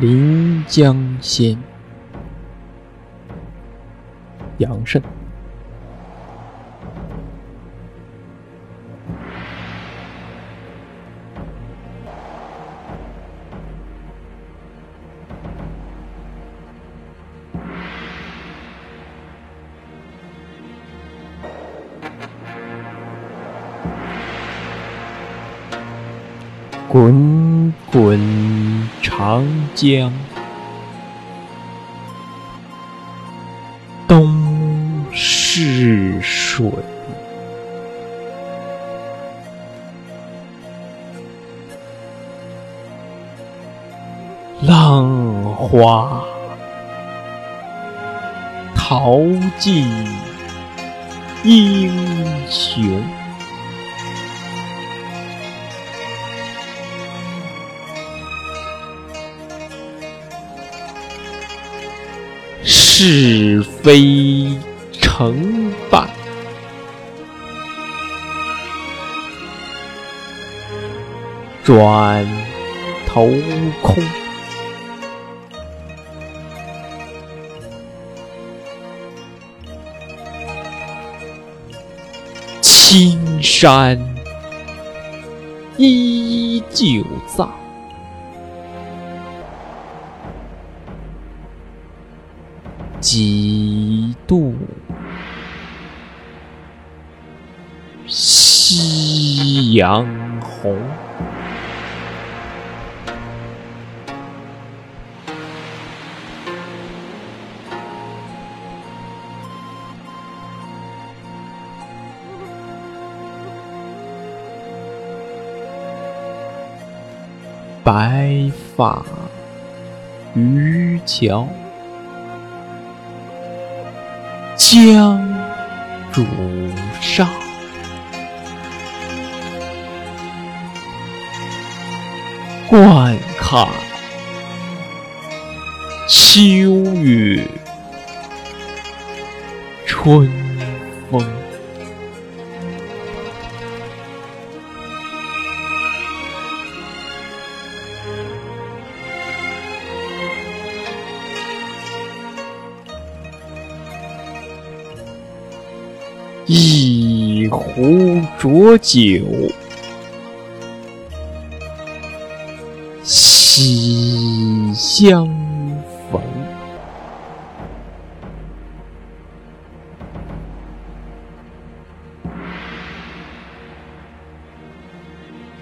临江仙，杨慎。滚滚长江东逝水，浪花淘尽英雄。是非成败，转头空。青山依旧在，几度夕阳红。白发渔樵江渚上，惯看秋月春风。一壶浊酒喜相逢，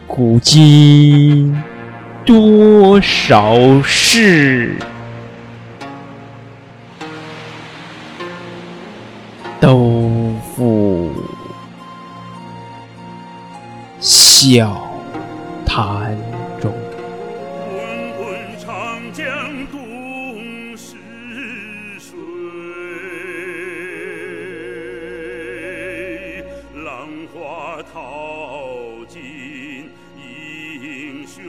古今多少事，都付笑谈中。滚滚长江东逝水，浪花淘尽英雄。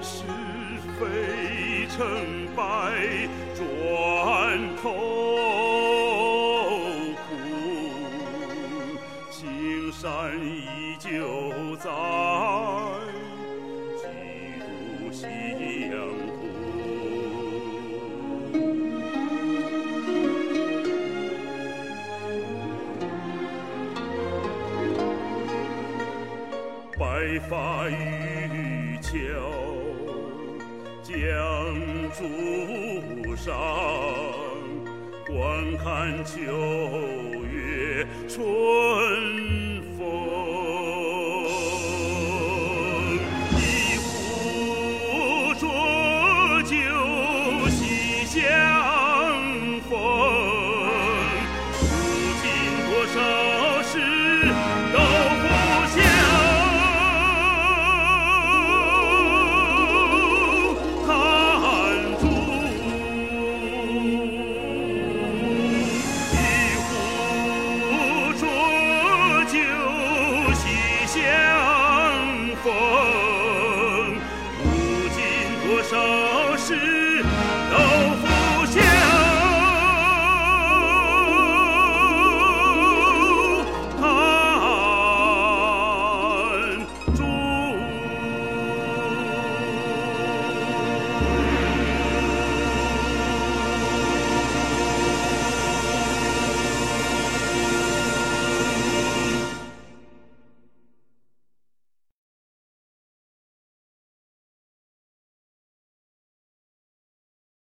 是非成败转头空，青山依旧在，几度夕阳红。白发渔樵江渚上，观看秋月春风。一壶浊酒喜相逢，古今多少事。